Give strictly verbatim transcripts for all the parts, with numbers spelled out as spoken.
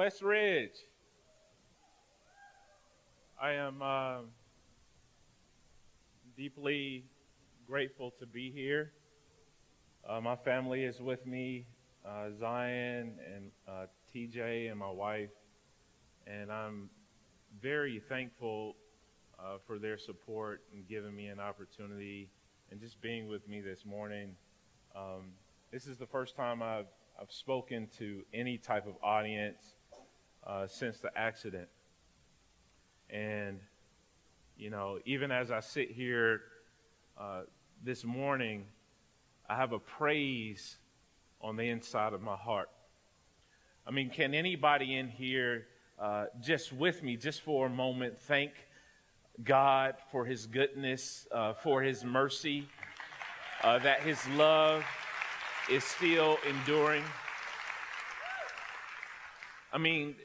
West Ridge. I am uh, deeply grateful to be here. Uh, my family is with me, uh, Zion and uh, T J and my wife, and I'm very thankful uh, for their support and giving me an opportunity and just being with me this morning. Um, this is the first time I've, I've spoken to any type of audience uh, since the accident. And, you know, even as I sit here uh, this morning, I have a praise on the inside of my heart. I mean, can anybody in here uh, just with me, just for a moment, thank God for his goodness, uh, for his mercy, uh, that his love is still enduring? I mean,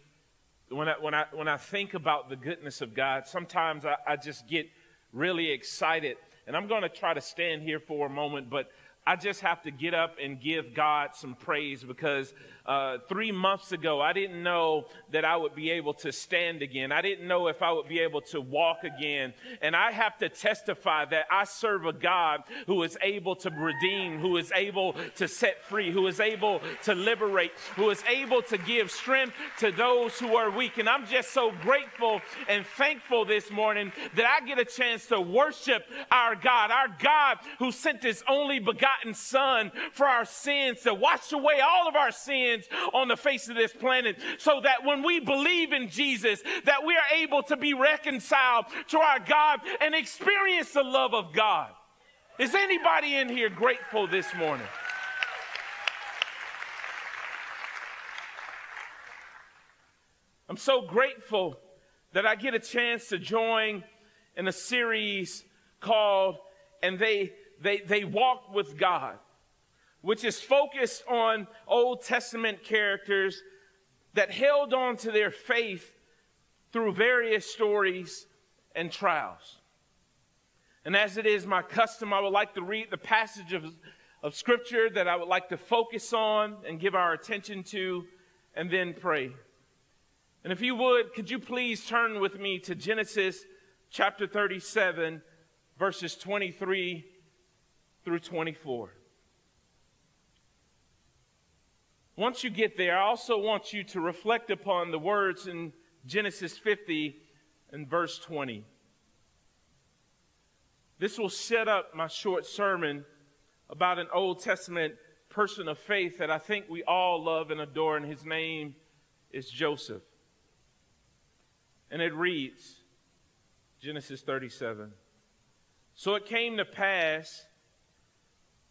When I, when I, when I think about the goodness of God, sometimes I, I just get really excited. And I'm going to try to stand here for a moment, but I just have to get up and give God some praise because uh, three months ago, I didn't know that I would be able to stand again. I didn't know if I would be able to walk again. And I have to testify that I serve a God who is able to redeem, who is able to set free, who is able to liberate, who is able to give strength to those who are weak. And I'm just so grateful and thankful this morning that I get a chance to worship our God, our God who sent his only begotten Son for our sins, to wash away all of our sins on the face of this planet, so that when we believe in Jesus, that we are able to be reconciled to our God and experience the love of God. Is anybody in here grateful this morning? I'm so grateful that I get a chance to join in a series called And They They, they walk with God, which is focused on Old Testament characters that held on to their faith through various stories and trials. And as it is my custom, I would like to read the passage of, of Scripture that I would like to focus on and give our attention to, and then pray. And if you would, could you please turn with me to Genesis chapter thirty-seven, verses twenty-three through twenty-four. Once you get there, I also want you to reflect upon the words in Genesis fifty and verse twenty. This will set up my short sermon about an Old Testament person of faith that I think we all love and adore, and his name is Joseph. And it reads, Genesis thirty-seven, "So it came to pass,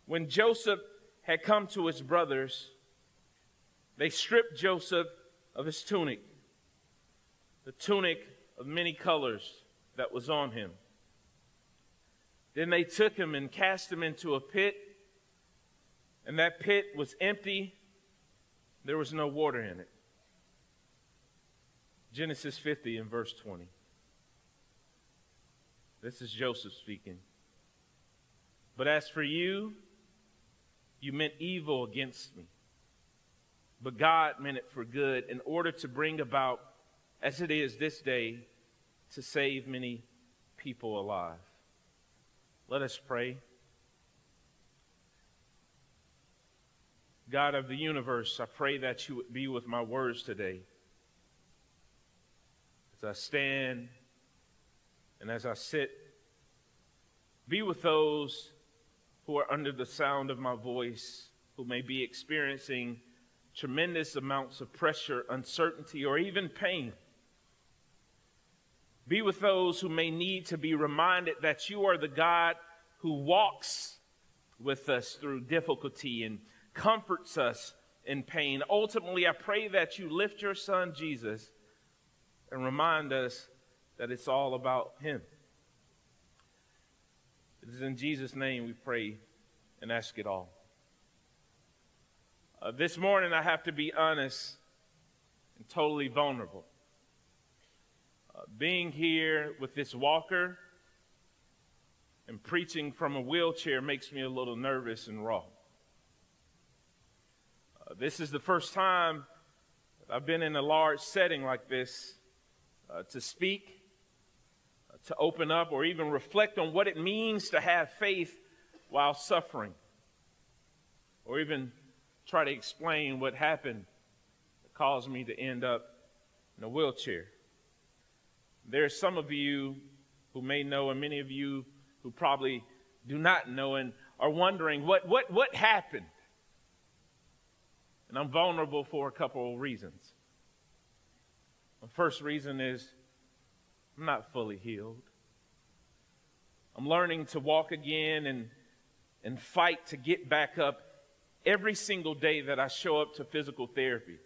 when Joseph had come to his brothers, they stripped Joseph of his tunic, the tunic of many colors that was on him. Then they took him and cast him into a pit, and that pit was empty. There was no water in it." Genesis fifty and verse twenty. This is Joseph speaking. "But as for you, you meant evil against me, but God meant it for good, in order to bring about, as it is this day, to save many people alive." Let us pray. God of the universe, I pray that you would be with my words today. As I stand and as I sit, be with those who are under the sound of my voice, who may be experiencing tremendous amounts of pressure, uncertainty, or even pain. Be with those who may need to be reminded that you are the God who walks with us through difficulty and comforts us in pain. Ultimately, I pray that you lift your Son, Jesus, and remind us that it's all about him. It is in Jesus' name we pray and ask it all. Uh, this morning I have to be honest and totally vulnerable. Uh, being here with this walker and preaching from a wheelchair makes me a little nervous and raw. Uh, this is the first time I've been in a large setting like this uh, to speak, uh, to open up, or even reflect on what it means to have faith while suffering, or even try to explain what happened that caused me to end up in a wheelchair. There are some of you who may know, and many of you who probably do not know, and are wondering what what what happened. And I'm vulnerable for a couple of reasons. The first reason is I'm not fully healed. I'm learning to walk again and and fight to get back up every single day that I show up to physical therapy.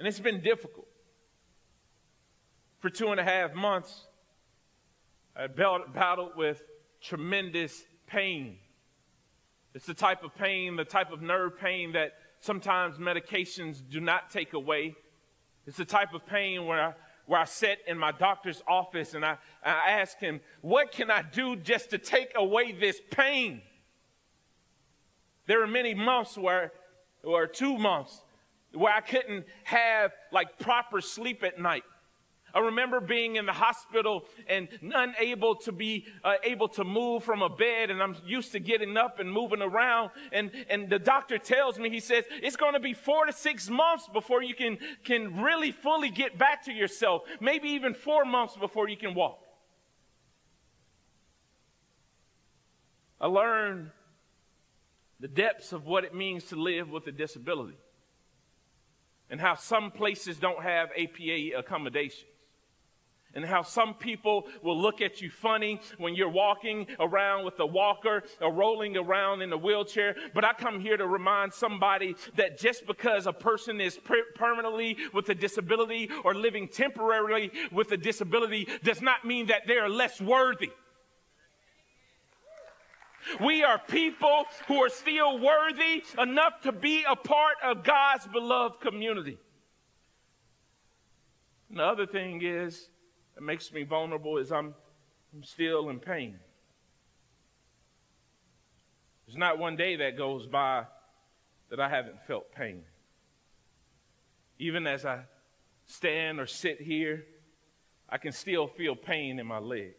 And it's been difficult. For two and a half months, I battled with tremendous pain. It's the type of pain, the type of nerve pain that sometimes medications do not take away. It's the type of pain where I, where I sat in my doctor's office and I, I asked him, what can I do just to take away this pain? There were many months where, or two months, where I couldn't have like proper sleep at night. I remember being in the hospital and unable to be uh, able to move from a bed, and I'm used to getting up and moving around. And, and the doctor tells me, he says, it's going to be four to six months before you can, can really fully get back to yourself. Maybe even four months before you can walk. I learned the depths of what it means to live with a disability and how some places don't have A P A accommodations. And how some people will look at you funny when you're walking around with a walker or rolling around in a wheelchair. But I come here to remind somebody that just because a person is per- permanently with a disability or living temporarily with a disability does not mean that they are less worthy. We are people who are still worthy enough to be a part of God's beloved community. And the other thing is, that makes me vulnerable, is I'm, I'm still in pain. There's not one day that goes by that I haven't felt pain. Even as I stand or sit here, I can still feel pain in my leg.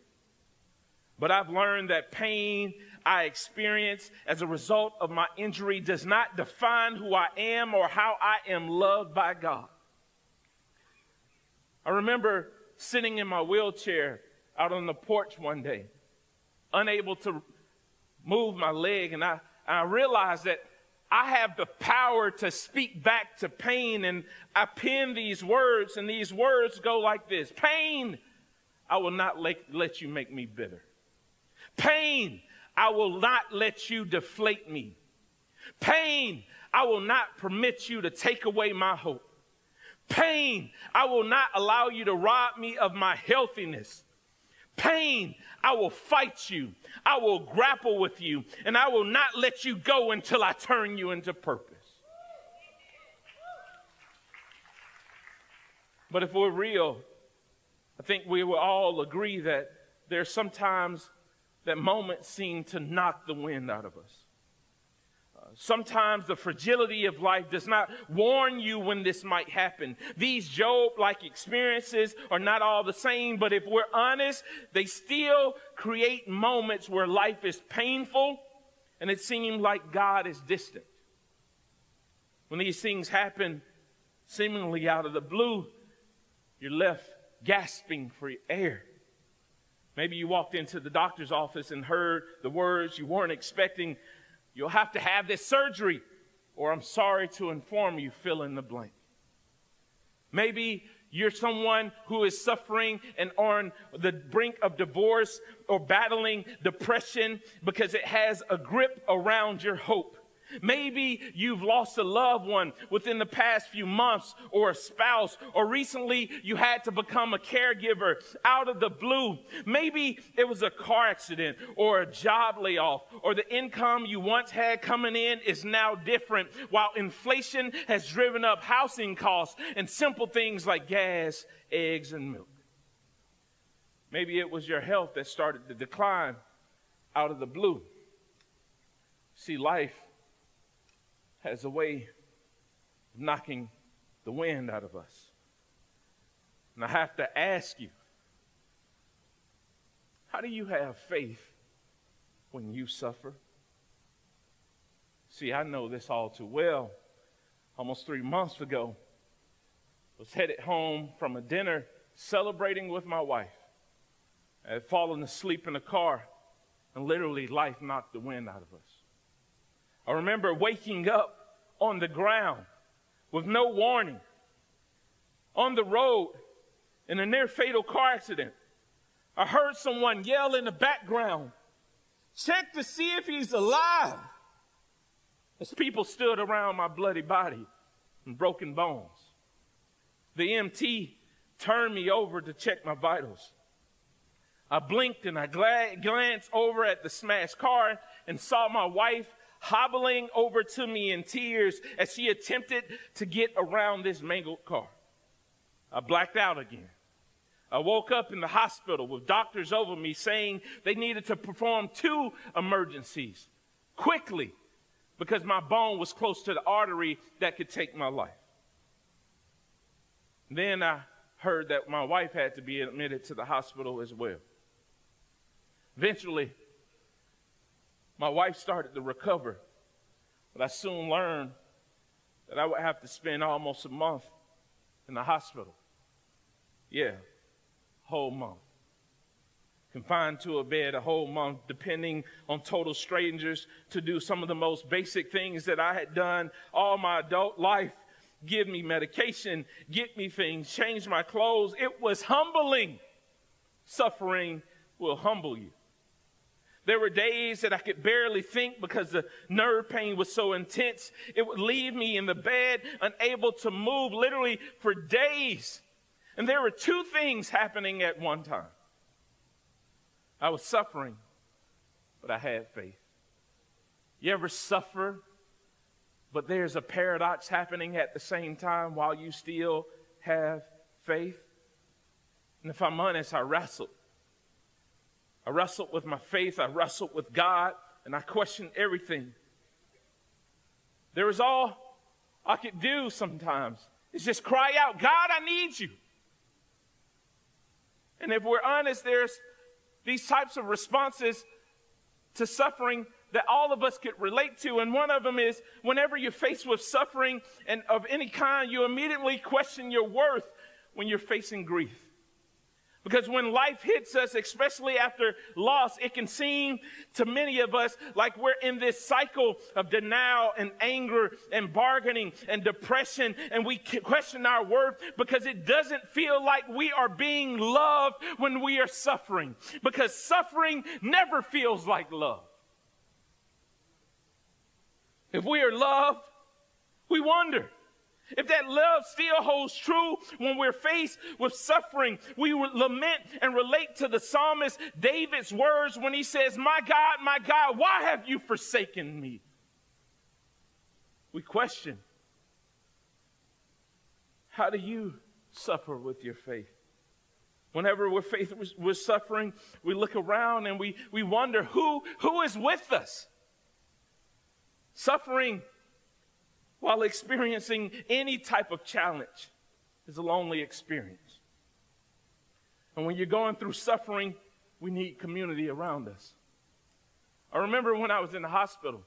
But I've learned that pain I experience as a result of my injury does not define who I am or how I am loved by God. I remember sitting in my wheelchair out on the porch one day, unable to move my leg. And I, I realized that I have the power to speak back to pain. And I penned these words, and these words go like this. Pain, I will not let, let you make me bitter. Pain, I will not let you deflate me. Pain, I will not permit you to take away my hope. Pain, I will not allow you to rob me of my healthiness. Pain, I will fight you. I will grapple with you. And I will not let you go until I turn you into purpose. But if we're real, I think we will all agree that there's sometimes that moments seem to knock the wind out of us. Sometimes the fragility of life does not warn you when this might happen. These Job-like experiences are not all the same, but if we're honest, they still create moments where life is painful and it seems like God is distant. When these things happen, seemingly out of the blue, you're left gasping for air. Maybe you walked into the doctor's office and heard the words you weren't expecting. You'll have to have this surgery, or I'm sorry to inform you, fill in the blank. Maybe you're someone who is suffering and on the brink of divorce or battling depression because it has a grip around your hope. Maybe you've lost a loved one within the past few months, or a spouse, or recently you had to become a caregiver out of the blue. Maybe it was a car accident or a job layoff, or the income you once had coming in is now different, while inflation has driven up housing costs and simple things like gas, eggs, and milk. Maybe it was your health that started to decline out of the blue. See, life has a way of knocking the wind out of us. And I have to ask you, how do you have faith when you suffer? See, I know this all too well. Almost three months ago, I was headed home from a dinner celebrating with my wife. I had fallen asleep in the car, and literally life knocked the wind out of us. I remember waking up on the ground with no warning, on the road in a near fatal car accident. I heard someone yell in the background, "Check to see if he's alive," as people stood around my bloody body and broken bones. The E M T turned me over to check my vitals. I blinked and I glanced over at the smashed car and saw my wife hobbling over to me in tears as she attempted to get around this mangled car. I blacked out again. I woke up in the hospital with doctors over me saying they needed to perform two emergencies quickly because my bone was close to the artery that could take my life. Then I heard that my wife had to be admitted to the hospital as well. Eventually, my wife started to recover, but I soon learned that I would have to spend almost a month in the hospital. Yeah, whole month. Confined to a bed a whole month, depending on total strangers to do some of the most basic things that I had done all my adult life. Give me medication, get me things, change my clothes. It was humbling. Suffering will humble you. There were days that I could barely think because the nerve pain was so intense. It would leave me in the bed, unable to move literally for days. And there were two things happening at one time. I was suffering, but I had faith. You ever suffer, but there's a paradox happening at the same time while you still have faith? And if I'm honest, I wrestled. I wrestled with my faith. I wrestled with God, and I questioned everything. There was all I could do sometimes is just cry out, "God, I need you." And if we're honest, there's these types of responses to suffering that all of us could relate to. And one of them is whenever you're faced with suffering and of any kind, you immediately question your worth when you're facing grief. Because when life hits us, especially after loss, it can seem to many of us like we're in this cycle of denial and anger and bargaining and depression, and we question our worth because it doesn't feel like we are being loved when we are suffering. Because suffering never feels like love. If we are loved, we wonder if that love still holds true when we're faced with suffering. We lament and relate to the psalmist David's words when he says, "My God, my God, why have you forsaken me?" We question. How do you suffer with your faith? Whenever we're, faith, we're suffering, we look around and we, we wonder who, who is with us. Suffering while experiencing any type of challenge is a lonely experience. And when you're going through suffering, we need community around us. I remember when I was in the hospital,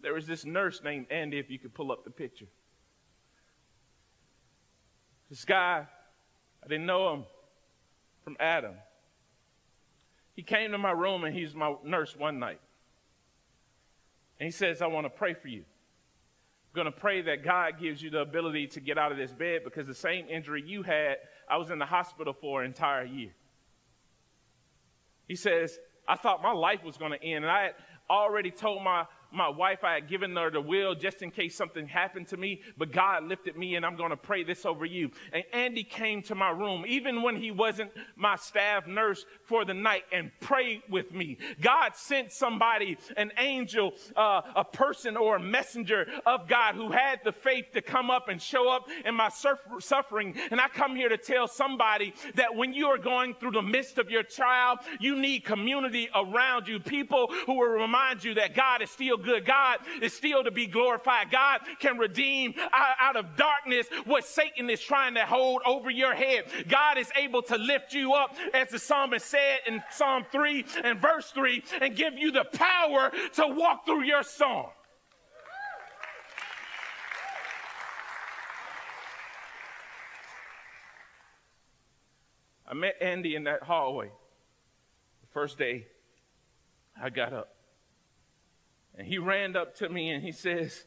there was this nurse named Andy, if you could pull up the picture. This guy, I didn't know him from Adam. He came to my room and he was my nurse one night. And he says, "I want to pray for you. Going to pray that God gives you the ability to get out of this bed because the same injury you had, I was in the hospital for an entire year." He says, "I thought my life was going to end, and I had already told my, my wife I had given her the will just in case something happened to me, but God lifted me, and I'm going to pray this over you." And Andy came to my room, even when he wasn't my staff nurse for the night, and prayed with me. God sent somebody, an angel, uh, a person or a messenger of God who had the faith to come up and show up in my suffering. And I come here to tell somebody that when you are going through the midst of your trial, you need community around you, people who will remind you that God is still still good. God is still to be glorified. God can redeem out of darkness what Satan is trying to hold over your head. God is able to lift you up, as the psalmist said in Psalm three and verse three, and give you the power to walk through your storm. I met Andy in that hallway the first day I got up. And he ran up to me and he says,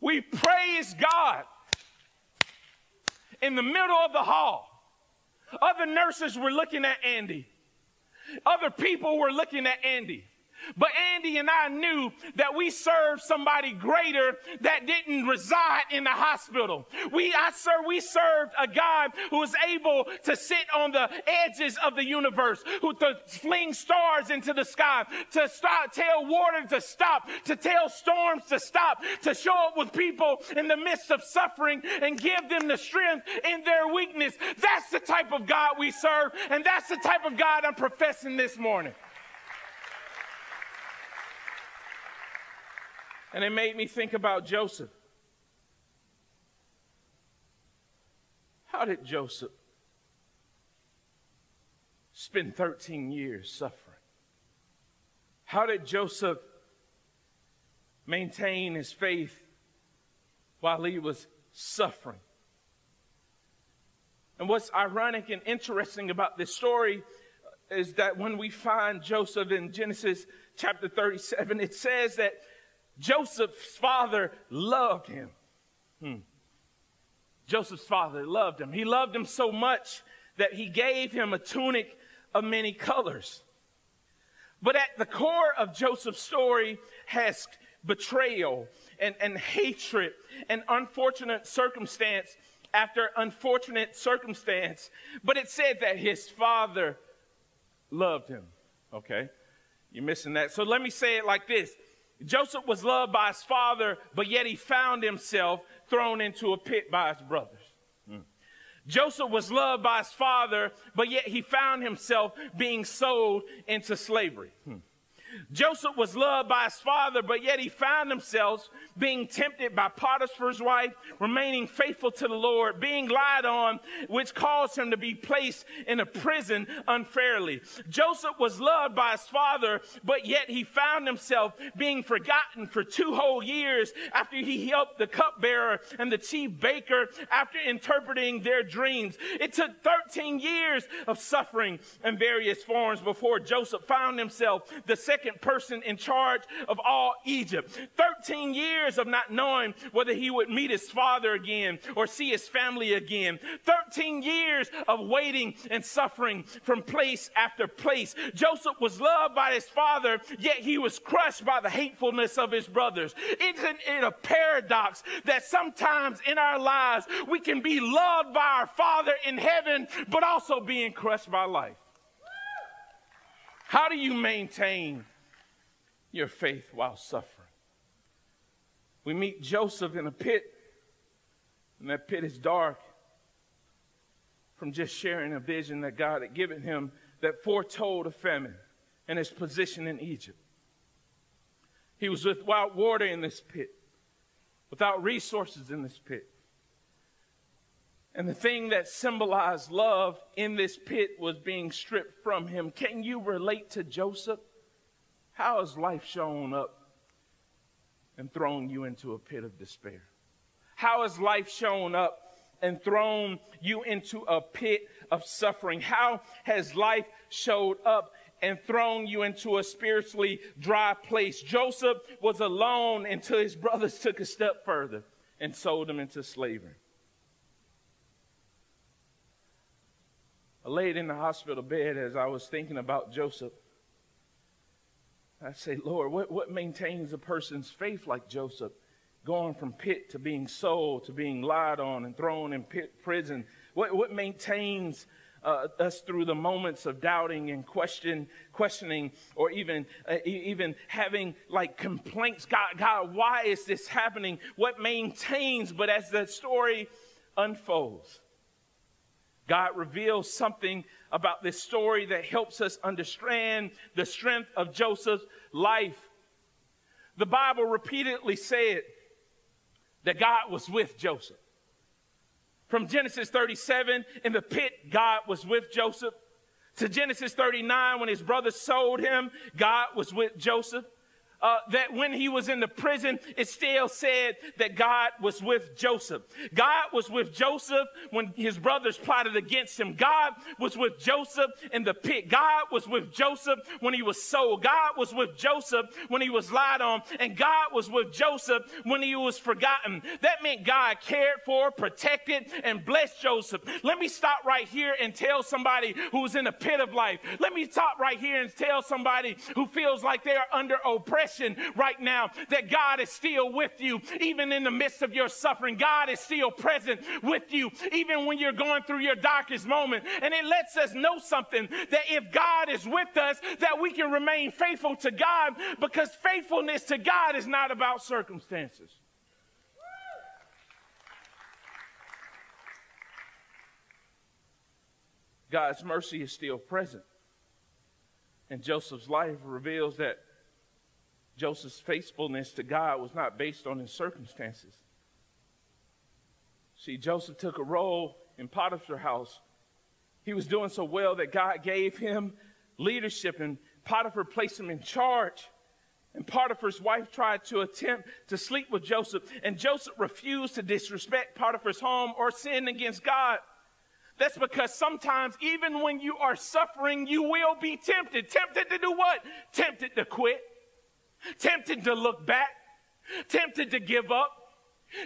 "We praise God in the middle of the hall." Other nurses were looking at Andy. Other people were looking at Andy. But Andy and I knew that we served somebody greater that didn't reside in the hospital. We, I serve, we served a God who is able to sit on the edges of the universe, who to fling stars into the sky, to stop, tell water to stop, to tell storms to stop, to show up with people in the midst of suffering and give them the strength in their weakness. That's the type of God we serve, and that's the type of God I'm professing this morning. And it made me think about Joseph. How did Joseph spend thirteen years suffering? How did Joseph maintain his faith while he was suffering? And what's ironic and interesting about this story is that when we find Joseph in Genesis chapter thirty-seven, it says that Joseph's father loved him. Hmm. Joseph's father loved him. He loved him so much that he gave him a tunic of many colors. But at the core of Joseph's story has betrayal and, and hatred and unfortunate circumstance after unfortunate circumstance. But it said that his father loved him. Okay, you're missing that. So let me say it like this. Joseph was loved by his father, but yet he found himself thrown into a pit by his brothers. Hmm. Joseph was loved by his father, but yet he found himself being sold into slavery. Hmm. Joseph was loved by his father, but yet he found himself being tempted by Potiphar's wife, remaining faithful to the Lord, being lied on, which caused him to be placed in a prison unfairly. Joseph was loved by his father, but yet he found himself being forgotten for two whole years after he helped the cupbearer and the chief baker after interpreting their dreams. It took thirteen years of suffering in various forms before Joseph found himself the second person in charge of all Egypt. thirteen years of not knowing whether he would meet his father again or see his family again. thirteen years of waiting and suffering from place after place. Joseph was loved by his father, yet he was crushed by the hatefulness of his brothers. Isn't it a paradox that sometimes in our lives we can be loved by our Father in heaven, but also being crushed by life? How do you maintain your faith while suffering? We meet Joseph in a pit, and that pit is dark from just sharing a vision that God had given him that foretold a famine and his position in Egypt. He was without water in this pit, without resources in this pit. And the thing that symbolized love in this pit was being stripped from him. Can you relate to Joseph? How has life shown up and thrown you into a pit of despair? How has life shown up and thrown you into a pit of suffering? How has life showed up and thrown you into a spiritually dry place? Joseph was alone until his brothers took a step further and sold him into slavery. I laid in the hospital bed as I was thinking about Joseph. I say, Lord, what, what maintains a person's faith like Joseph, going from pit to being sold, to being lied on and thrown in pit prison? What, what maintains uh, us through the moments of doubting and question, questioning, or even, uh, even having like complaints? God, God, why is this happening? What maintains? But as the story unfolds, God reveals something about this story that helps us understand the strength of Joseph's life. The Bible repeatedly said that God was with Joseph. From Genesis thirty-seven, in the pit, God was with Joseph. To Genesis thirty-nine, when his brothers sold him, God was with Joseph. Uh, that when he was in the prison, it still said that God was with Joseph. God was with Joseph when his brothers plotted against him. God was with Joseph in the pit. God was with Joseph when he was sold. God was with Joseph when he was lied on. And God was with Joseph when he was forgotten. That meant God cared for, protected, and blessed Joseph. Let me stop right here and tell somebody who's in the pit of life. Let me stop right here and tell somebody who feels like they are under oppression right now, that God is still with you even in the midst of your suffering. God is still present with you even when you're going through your darkest moment. And it lets us know something, that if God is with us, that we can remain faithful to God, because faithfulness to God is not about circumstances. God's mercy is still present. And Joseph's life reveals that Joseph's faithfulness to God was not based on his circumstances. See, Joseph took a role in Potiphar's house. He was doing so well that God gave him leadership, and Potiphar placed him in charge. And Potiphar's wife tried to attempt to sleep with Joseph, and Joseph refused to disrespect Potiphar's home or sin against God. That's because sometimes, even when you are suffering, you will be tempted. Tempted to do what? Tempted to quit. Tempted to look back, tempted to give up,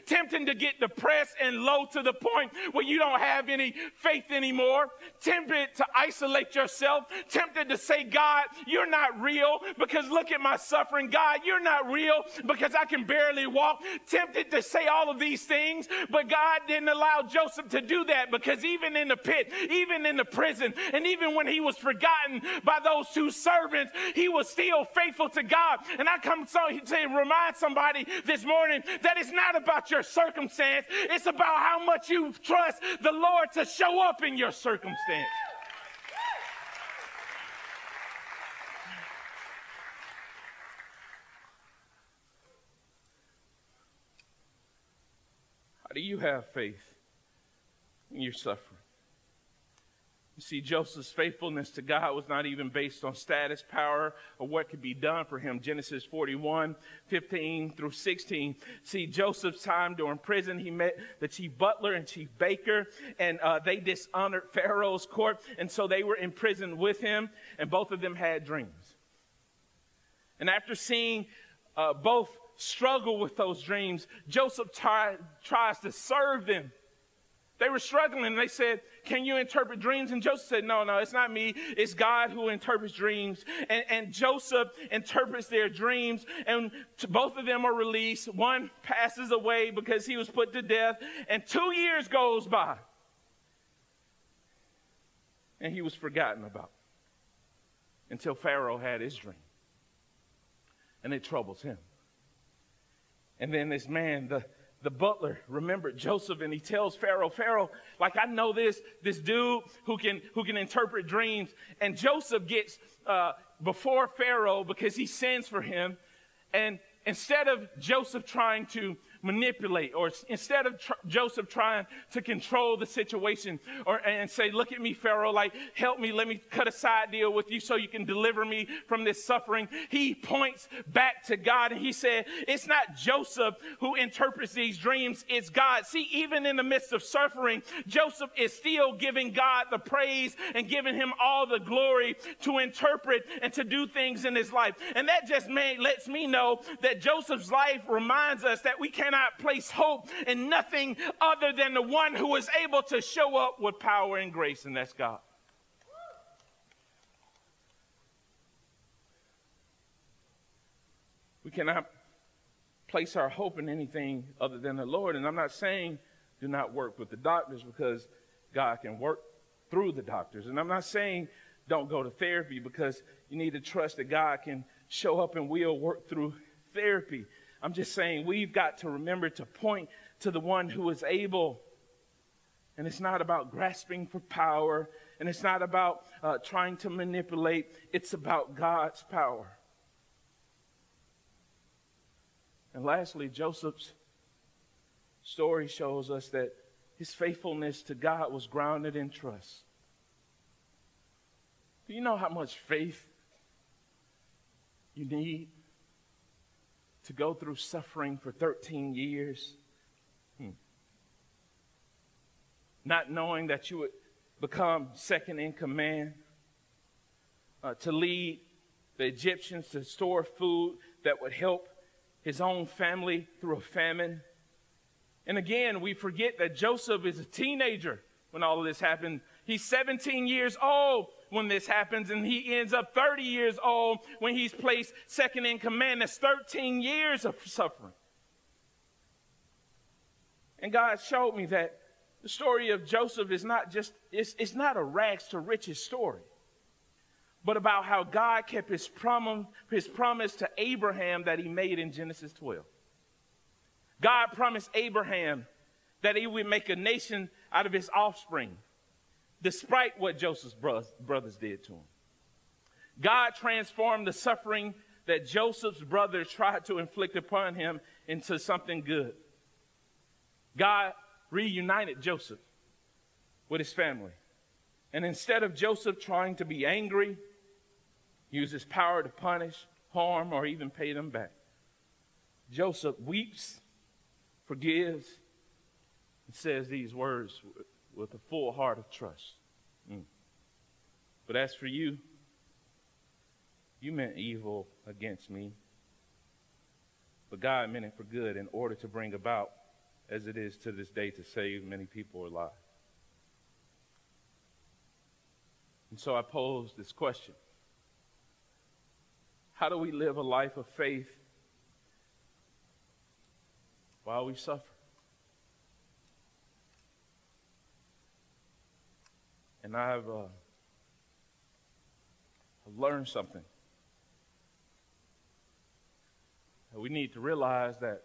tempted to get depressed and low to the point where you don't have any faith anymore, tempted to isolate yourself, tempted to say, God, you're not real because look at my suffering. God, you're not real because I can barely walk, tempted to say all of these things. But God didn't allow Joseph to do that, because even in the pit, even in the prison, and even when he was forgotten by those two servants, he was still faithful to God. And I come to remind somebody this morning that it's not about your circumstance, it's about how much you trust the Lord to show up in your circumstance. How do you have faith in your suffering? You see, Joseph's faithfulness to God was not even based on status, power, or what could be done for him. Genesis forty-one, fifteen through sixteen. See, Joseph's time during prison, he met the chief butler and chief baker, and uh, they dishonored Pharaoh's court, and so they were in prison with him, and both of them had dreams. And after seeing uh, both struggle with those dreams, Joseph try, tries to serve them. They were struggling, and they said, can you interpret dreams? And Joseph said, no, no, it's not me. It's God who interprets dreams. And, and Joseph interprets their dreams, and both of them are released. One passes away because he was put to death, and two years goes by, and he was forgotten about until Pharaoh had his dream, and it troubles him. And then this man, the The butler, remembered Joseph, and he tells Pharaoh, Pharaoh, like, I know this, this dude who can, who can interpret dreams. And Joseph gets uh, before Pharaoh because he sends for him. And instead of Joseph trying to manipulate, or instead of tr- Joseph trying to control the situation, or and say, look at me, Pharaoh, like, help me, let me cut a side deal with you so you can deliver me from this suffering, he points back to God, and he said, it's not Joseph who interprets these dreams, it's God. See, even in the midst of suffering, Joseph is still giving God the praise and giving him all the glory to interpret and to do things in his life. And that just made, lets me know that Joseph's life reminds us that we cannot place hope in nothing other than the one who is able to show up with power and grace, and that's God. We cannot place our hope in anything other than the Lord. And I'm not saying do not work with the doctors, because God can work through the doctors. And I'm not saying don't go to therapy, because you need to trust that God can show up and will work through therapy. I'm just saying we've got to remember to point to the one who is able. And it's not about grasping for power. And it's not about uh, trying to manipulate. It's about God's power. And lastly, Joseph's story shows us that his faithfulness to God was grounded in trust. Do you know how much faith you need to go through suffering for thirteen years? Hmm. Not knowing that you would become second in command, uh, to lead the Egyptians to store food that would help his own family through a famine. And again, we forget that Joseph is a teenager when all of this happened. He's seventeen years old when this happens, and he ends up thirty years old when he's placed second in command. That's thirteen years of suffering. And God showed me that the story of Joseph is not just, it's, it's not a rags to riches story, but about how God kept his promise, his promise to Abraham that he made in Genesis twelve. God promised Abraham that he would make a nation out of his offspring, despite what Joseph's brothers did to him. God transformed the suffering that Joseph's brothers tried to inflict upon him into something good. God reunited Joseph with his family. And instead of Joseph trying to be angry, use his power to punish, harm, or even pay them back, Joseph weeps, forgives, and says these words with a full heart of trust. Mm. But as for you, you meant evil against me, but God meant it for good in order to bring about, as it is to this day, to save many people alive. And so I pose this question. How do we live a life of faith while we suffer? And I've, uh, I've learned something. We need to realize that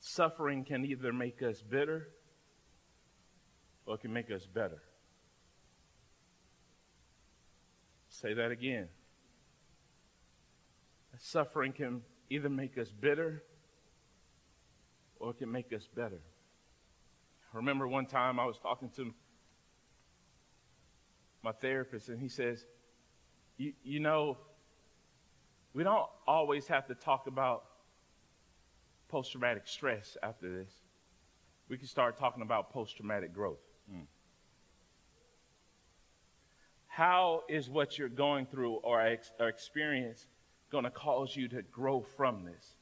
suffering can either make us bitter or it can make us better. Say that again. Suffering can either make us bitter or it can make us better. I remember one time I was talking to my therapist, and he says, you, you know, we don't always have to talk about post-traumatic stress after this. We can start talking about post-traumatic growth. Mm. How is what you're going through or, ex or experience going to cause you to grow from this?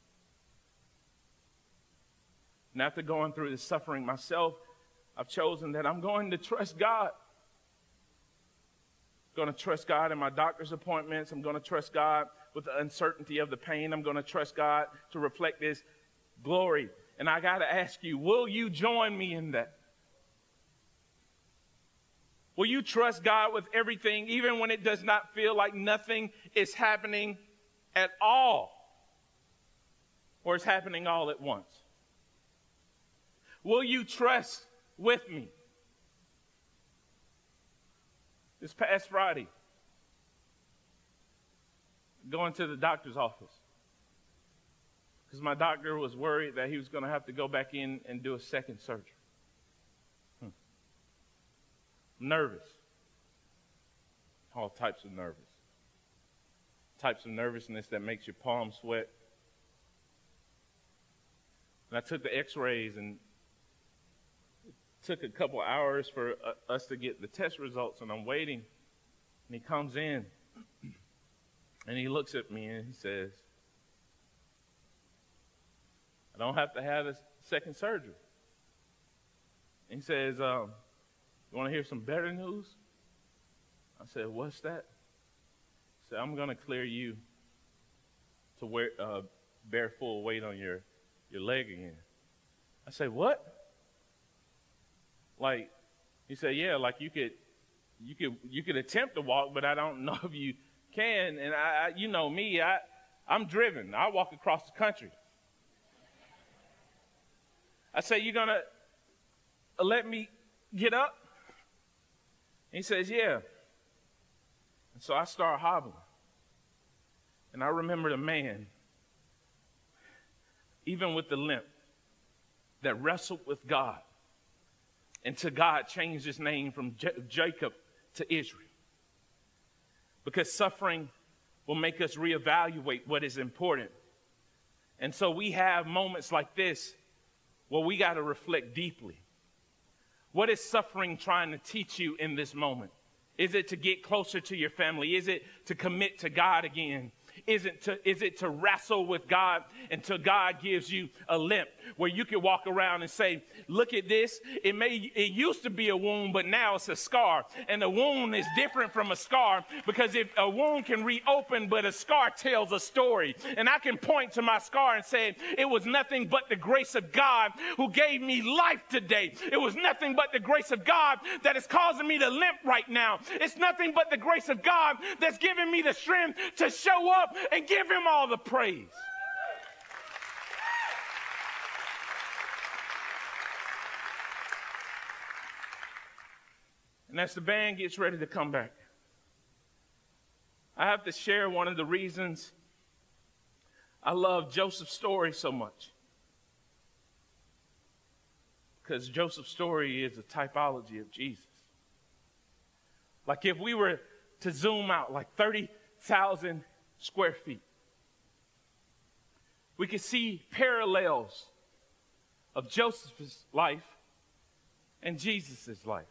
And after going through this suffering myself, I've chosen that I'm going to trust God. I'm going to trust God in my doctor's appointments. I'm going to trust God with the uncertainty of the pain. I'm going to trust God to reflect this glory. And I got to ask you, will you join me in that? Will you trust God with everything, even when it does not feel like nothing is happening at all, or it's happening all at once? Will you trust with me? This past Friday, going to the doctor's office, because my doctor was worried that he was going to have to go back in and do a second surgery. Nervous. All types of nervous. Types of nervousness that makes your palms sweat. And I took the x-rays, and it took a couple hours for uh, us to get the test results, and I'm waiting. And he comes in, and he looks at me, and he says, I don't have to have a second surgery. And he says, um, you want to hear some better news? I said, what's that? He said, I'm going to clear you to wear, uh, bear full weight on your, your leg again. I said, what? Like, he said, yeah, like you could, you could, you could attempt to walk, but I don't know if you can. And I, I you know me, I, I'm driven. I walk across the country. I said, you're going to let me get up? He says, yeah. And so I start hobbling. And I remember the man even with the limp, that wrestled with God until God changed his name from Jacob to Israel. Because suffering will make us reevaluate what is important. And so we have moments like this where we got to reflect deeply. What is suffering trying to teach you in this moment? Is it to get closer to your family? Is it to commit to God again? Is it to, is it to wrestle with God until God gives you a limp where you can walk around and say, look at this. It may, it used to be a wound, but now it's a scar. And a wound is different from a scar because if a wound can reopen, but a scar tells a story. And I can point to my scar and say, it was nothing but the grace of God who gave me life today. It was nothing but the grace of God that is causing me to limp right now. It's nothing but the grace of God that's giving me the strength to show up and give him all the praise. And as the band gets ready to come back, I have to share one of the reasons I love Joseph's story so much. Because Joseph's story is a typology of Jesus. Like if we were to zoom out like thirty thousand square feet, we can see parallels of Joseph's life and Jesus's life.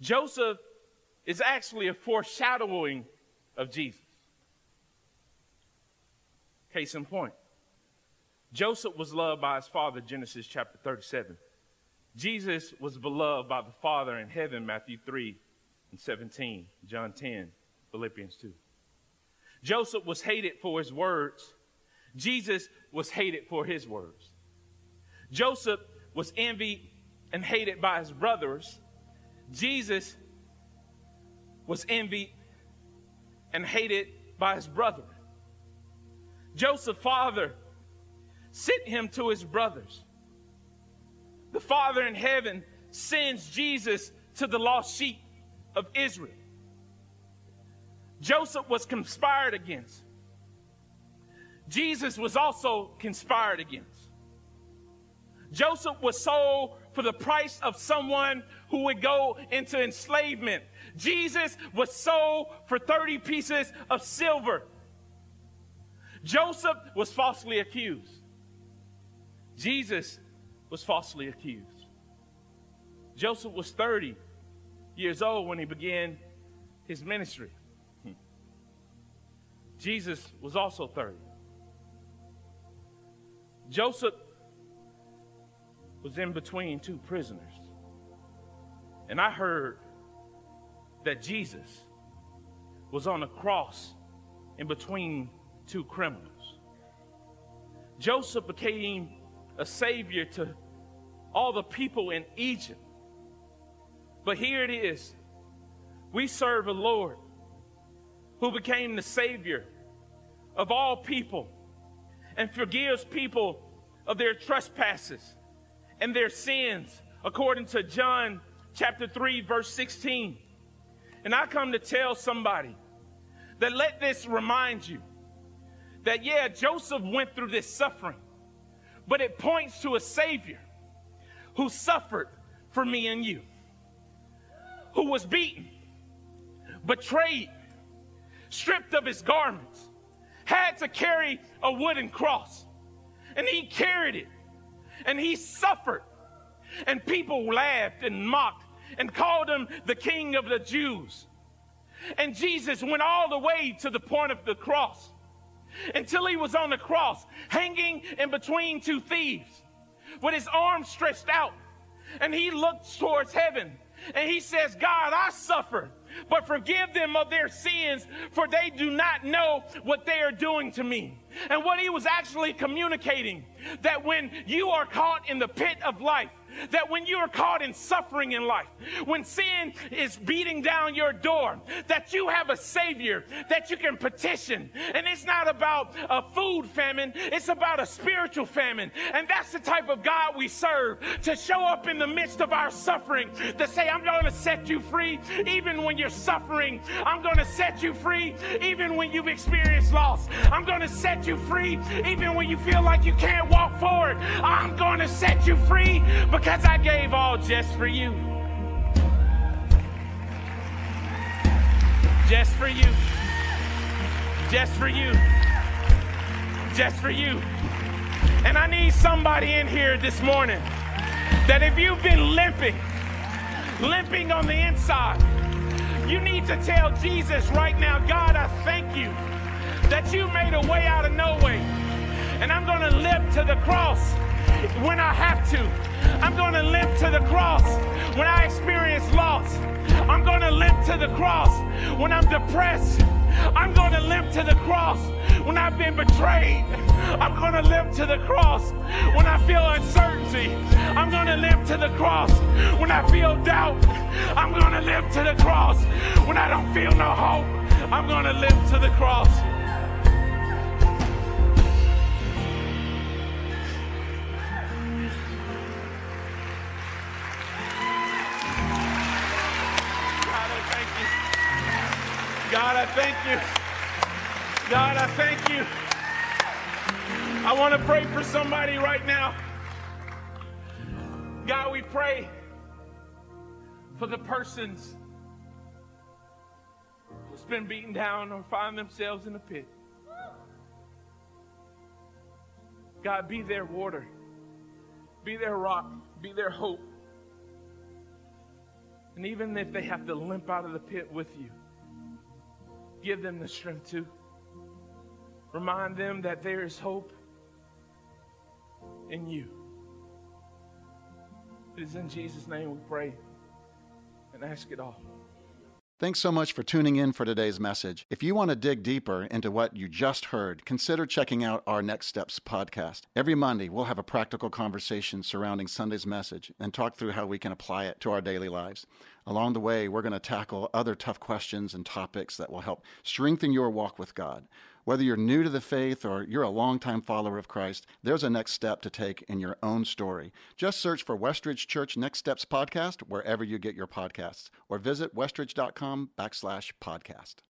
Joseph is actually a foreshadowing of Jesus. Case in point, Joseph was loved by his father, Genesis chapter thirty-seven. Jesus was beloved by the Father in heaven, Matthew three and seventeen, John ten, Philippians two. Joseph was hated for his words. Jesus was hated for his words. Joseph was envied and hated by his brothers. Jesus was envied and hated by his brethren. Joseph's father sent him to his brothers. The Father in heaven sends Jesus to the lost sheep of Israel. Joseph was conspired against. Jesus was also conspired against. Joseph was sold for the price of someone who would go into enslavement. Jesus was sold for thirty pieces of silver. Joseph was falsely accused. Jesus was falsely accused. Joseph was thirty years old when he began his ministry. Jesus was also thirty. Joseph was in between two prisoners. And I heard that Jesus was on a cross in between two criminals. Joseph became a savior to all the people in Egypt. But here it is. We serve a Lord who became the Savior of all people and forgives people of their trespasses and their sins, according to John chapter three, verse sixteen. And I come to tell somebody that let this remind you that, yeah, Joseph went through this suffering, but it points to a Savior who suffered for me and you, who was beaten, betrayed, stripped of his garments, had to carry a wooden cross. And he carried it. And he suffered. And people laughed and mocked and called him the King of the Jews. And Jesus went all the way to the point of the cross until he was on the cross, hanging in between two thieves with his arms stretched out. And he looked towards heaven and he says, God, I suffer, but forgive them of their sins, for they do not know what they are doing to me. And what he was actually communicating, that when you are caught in the pit of life, that when you are caught in suffering in life, when sin is beating down your door, that you have a Savior that you can petition. And it's not about a food famine, it's about a spiritual famine. And that's the type of God we serve, to show up in the midst of our suffering, to say, I'm going to set you free even when you're suffering. I'm going to set you free even when you've experienced loss. I'm going to set you free even when you feel like you can't walk forward. I'm going to set you free because I gave all just for you. Just for you. Just for you. Just for you. And I need somebody in here this morning that if you've been limping, limping on the inside, you need to tell Jesus right now, God, I thank you that you made a way out of no way. And I'm going to limp to the cross when I have to. I'm going to limp to the cross when I experience loss. I'm going to limp to the cross when I'm depressed. I'm going to limp to the cross when I've been betrayed. I'm going to limp to the cross when I feel uncertainty. I'm going to limp to the cross when I feel doubt. I'm going to limp to the cross when I don't feel no hope. I'm going to limp to the cross. God, I thank you. God, I thank you. I want to pray for somebody right now. God, we pray for the persons who's been beaten down or find themselves in a pit. God, be their water. Be their rock. Be their hope. And even if they have to limp out of the pit with you, give them the strength to. Remind them that there is hope in you. It is in Jesus' name we pray and ask it all. Thanks so much for tuning in for today's message. If you want to dig deeper into what you just heard, consider checking out our Next Steps podcast. Every Monday, we'll have a practical conversation surrounding Sunday's message and talk through how we can apply it to our daily lives. Along the way, we're going to tackle other tough questions and topics that will help strengthen your walk with God. Whether you're new to the faith or you're a longtime follower of Christ, there's a next step to take in your own story. Just search for Westridge Church Next Steps Podcast wherever you get your podcasts, or visit westridge dot com backslash podcast.